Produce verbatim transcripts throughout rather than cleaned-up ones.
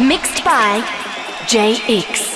Mixed by Jay-X.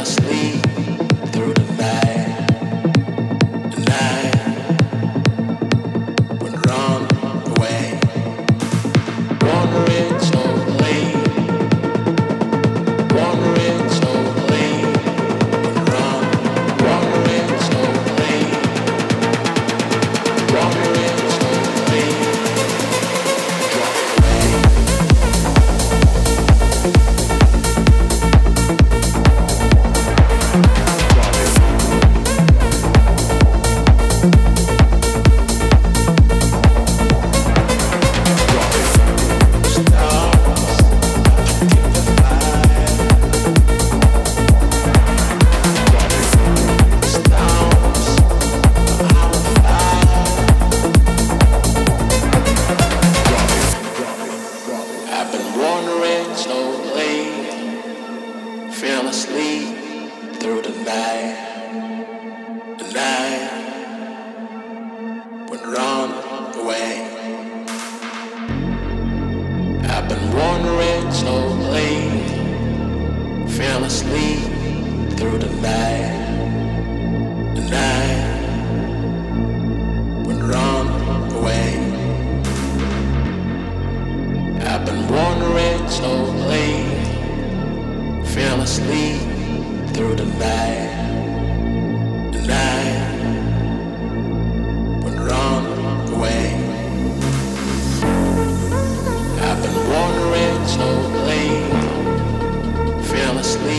Slowly fell asleep through the night.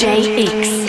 Jay-X.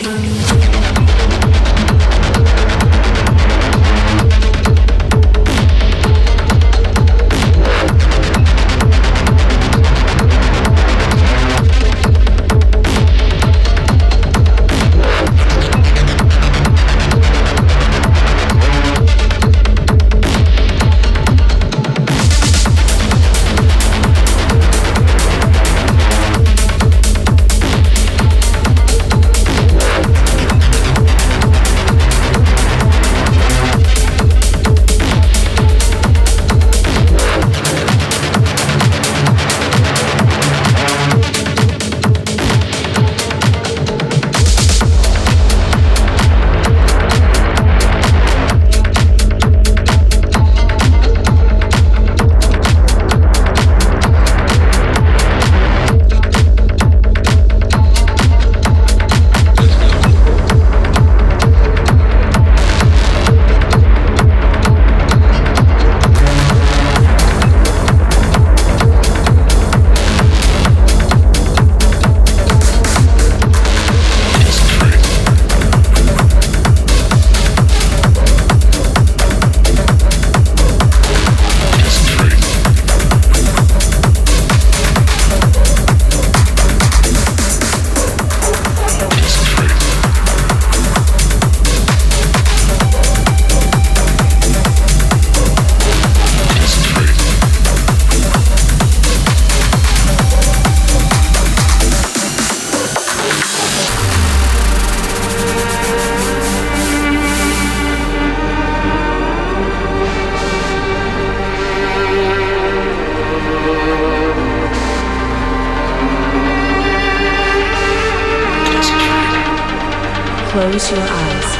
Close your eyes.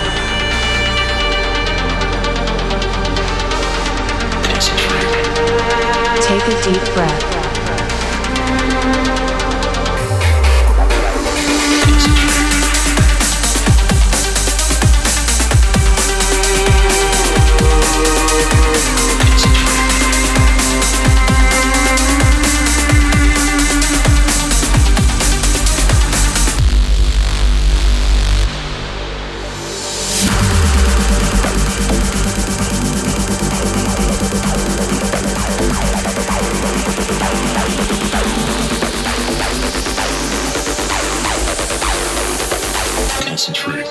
Take a deep breath. Concentrate.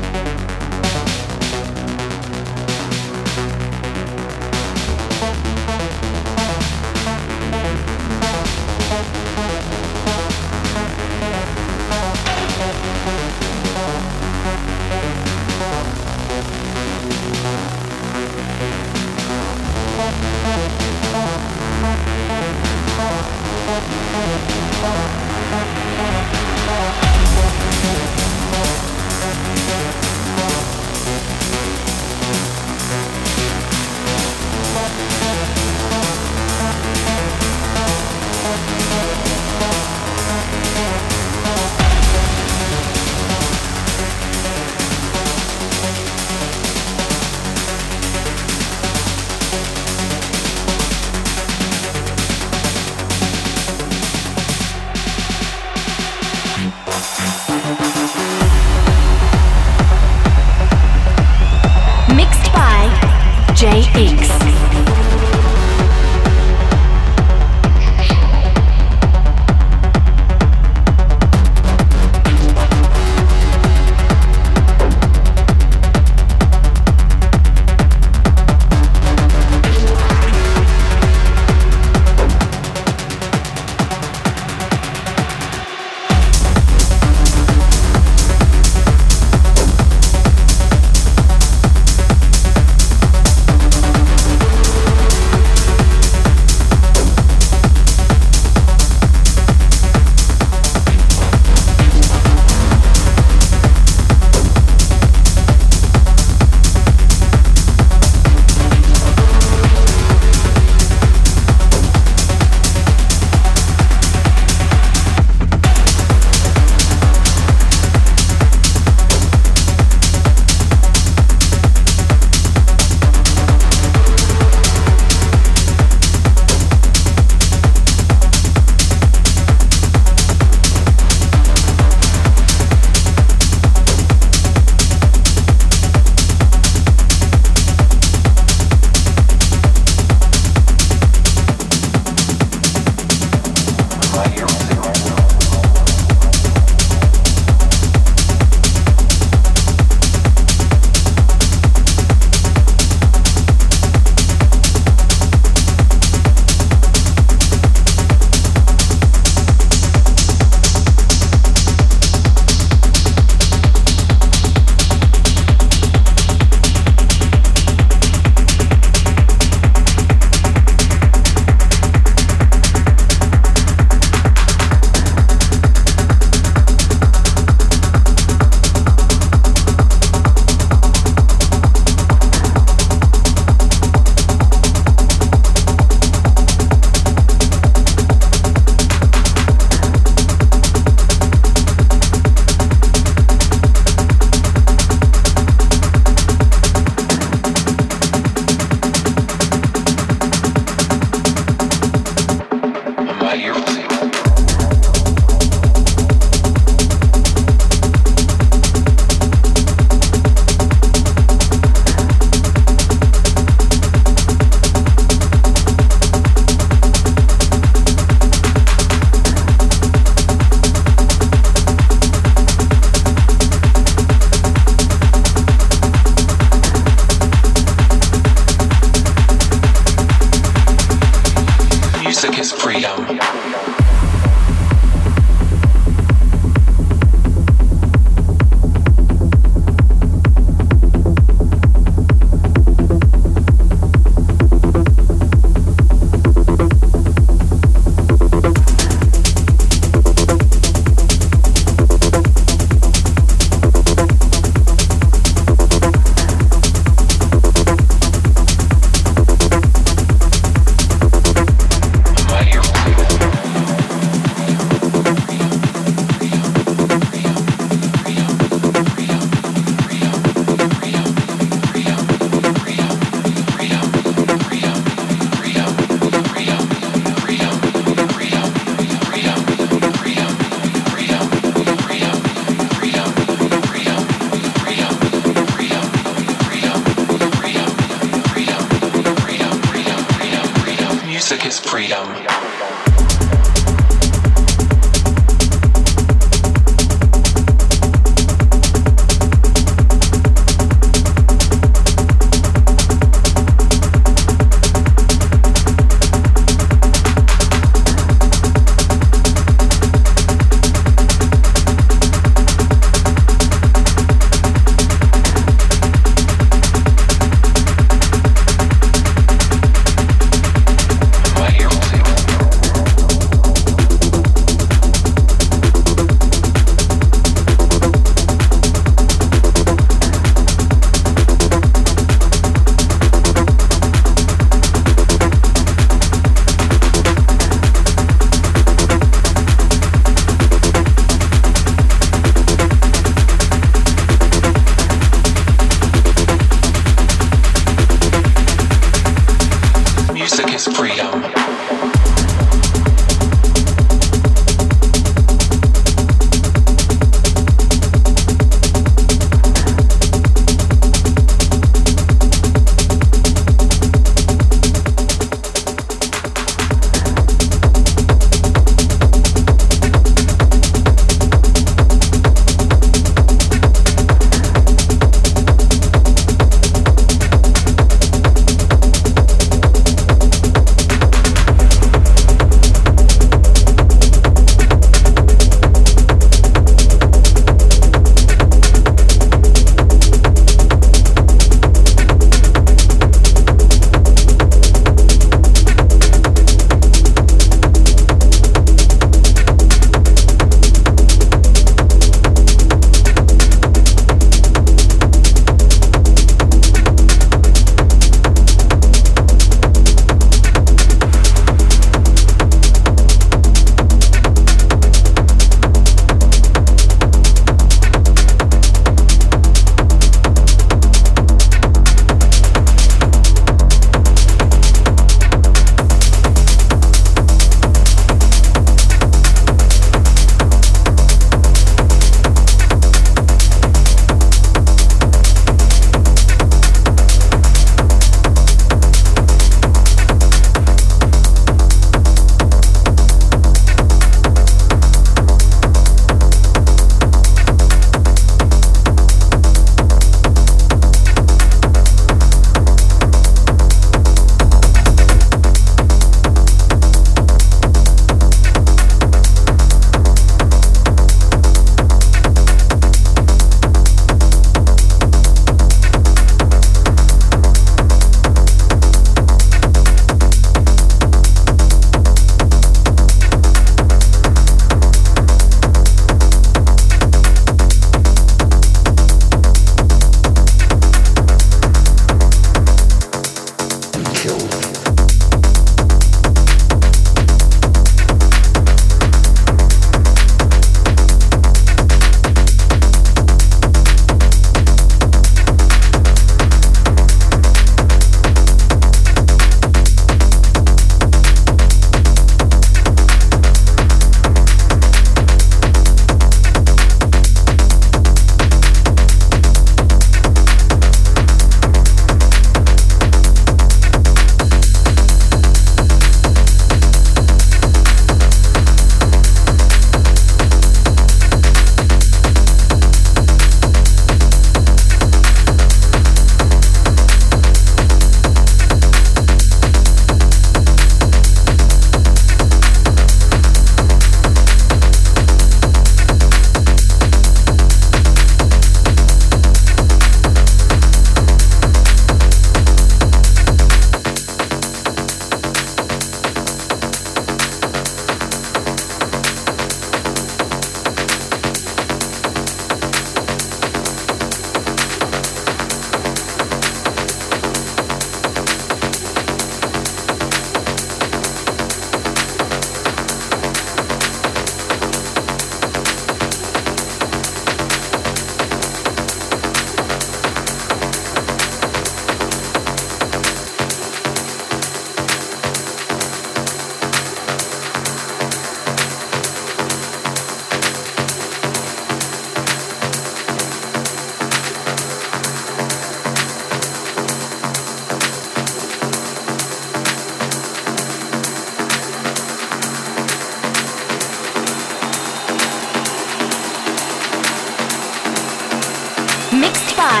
mixed by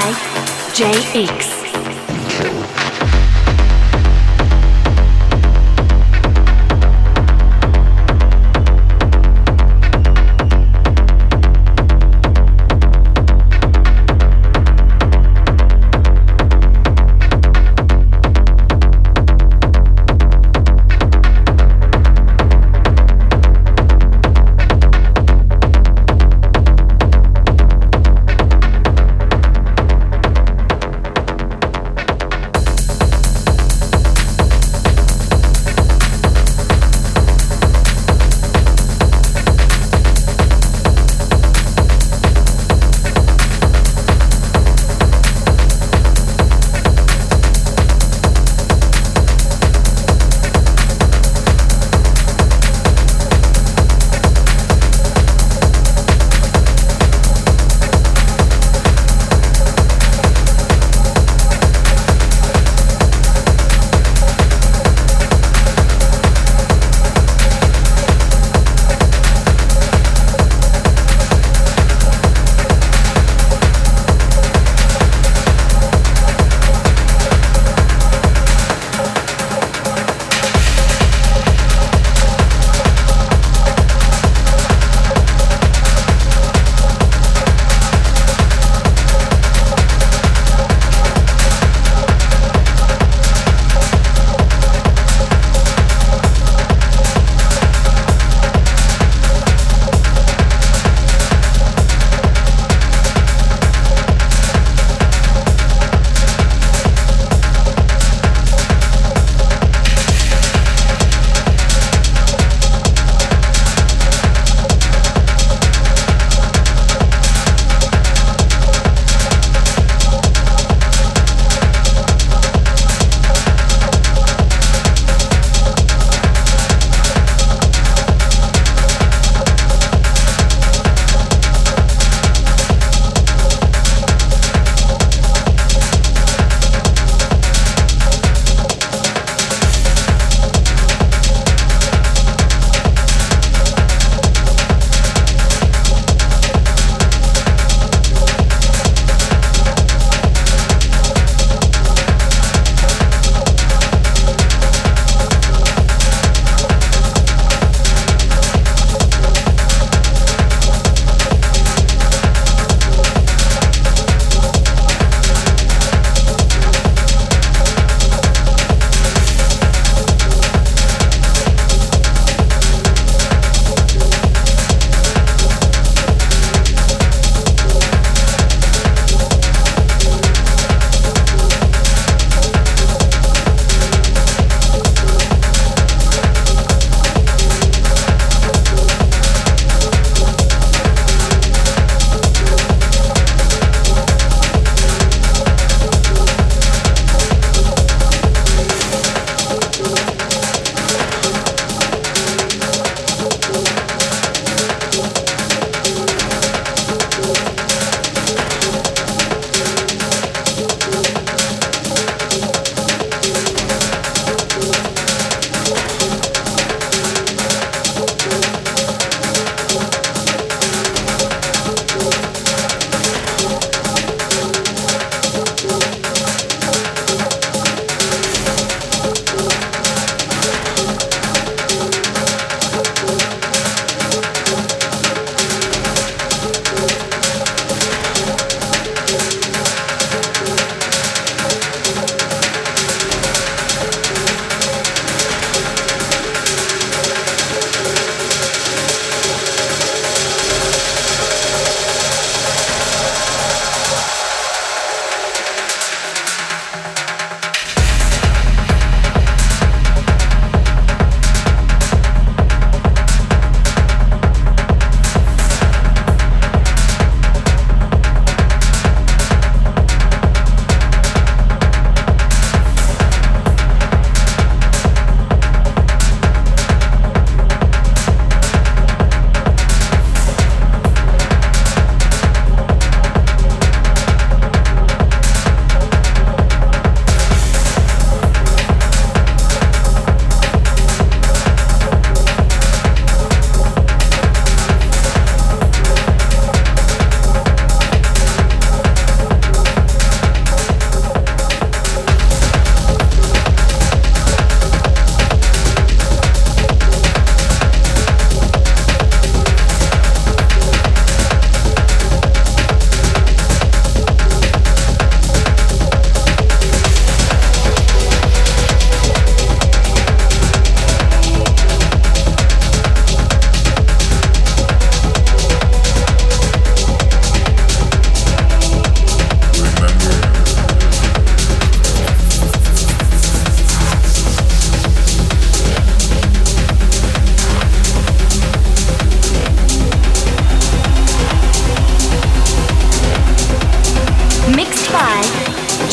Jay-X.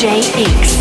Jay-X.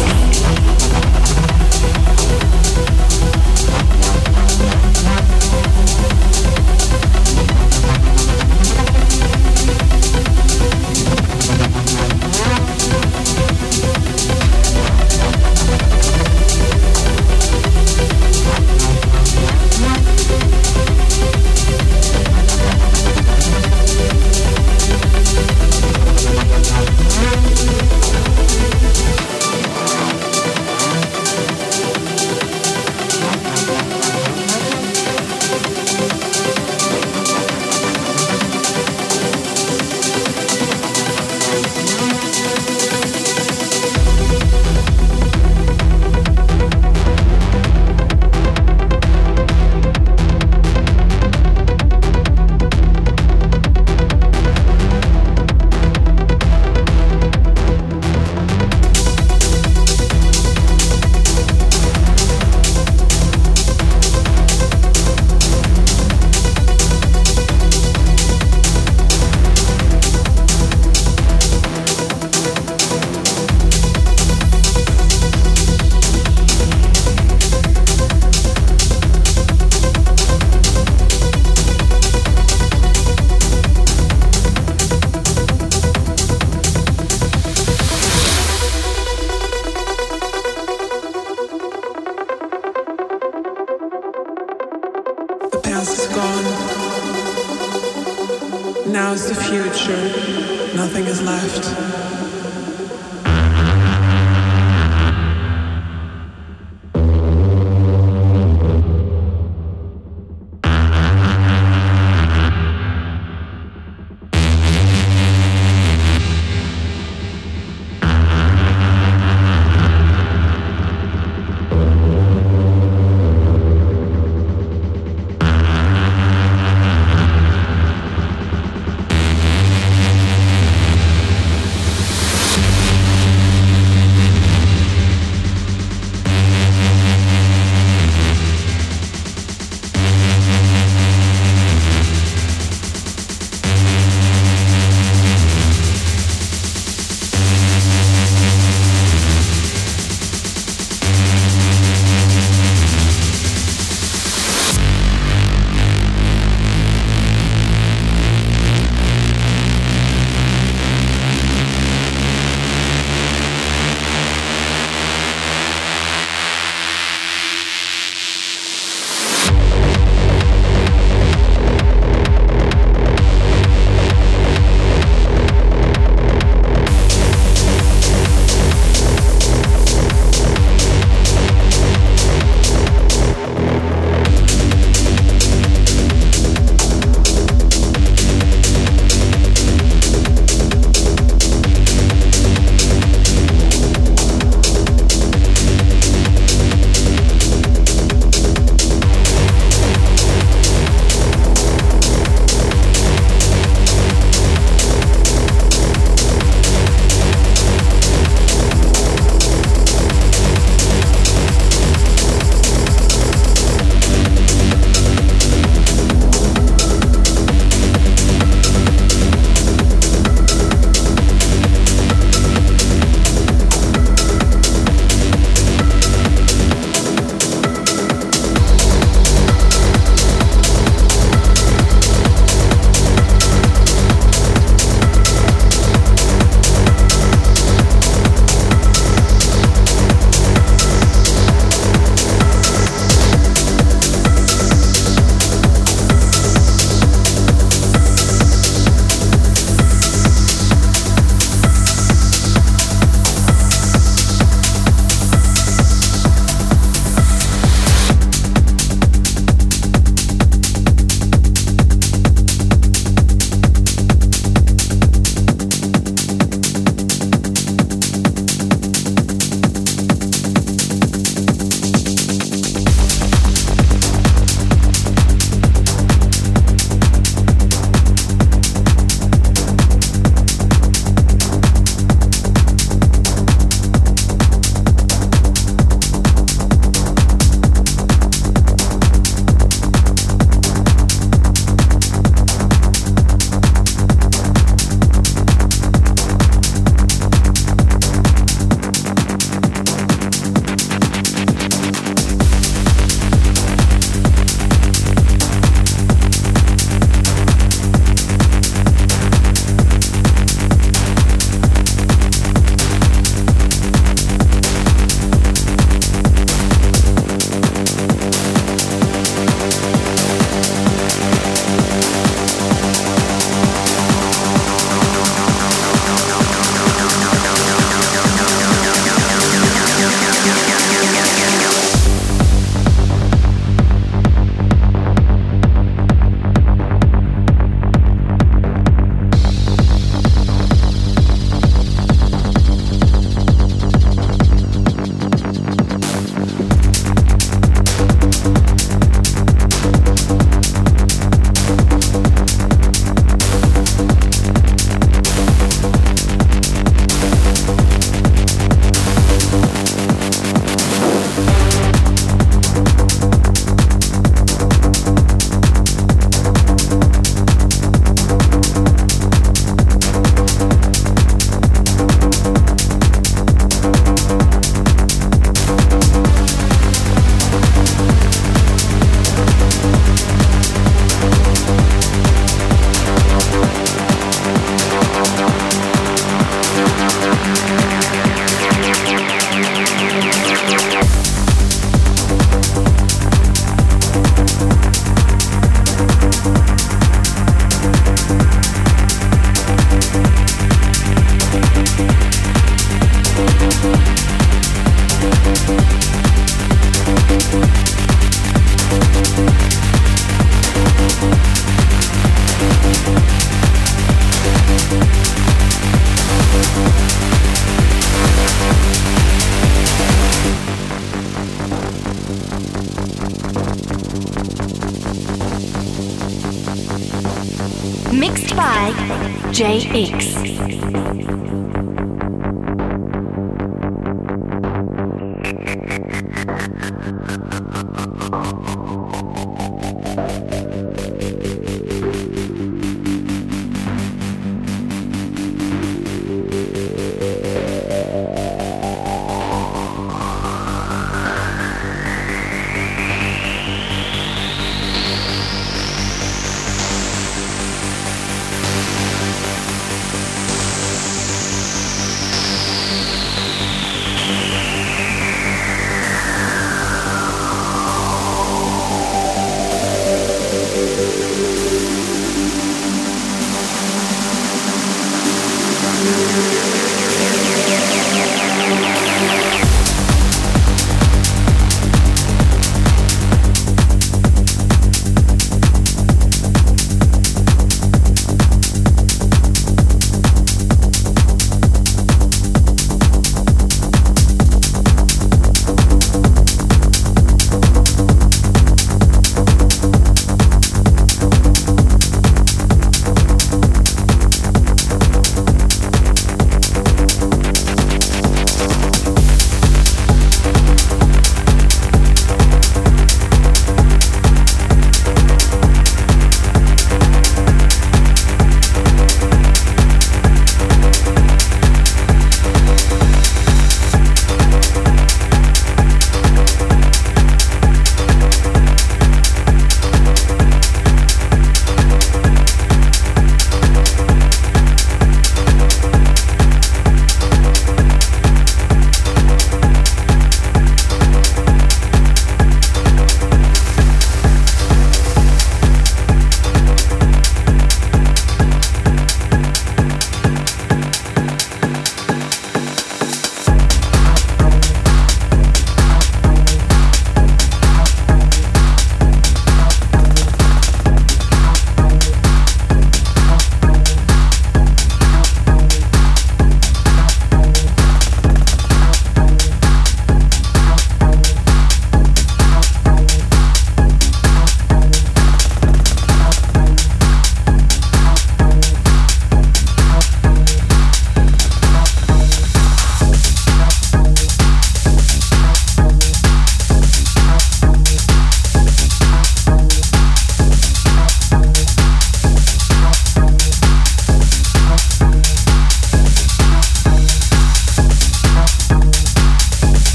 Jay-X.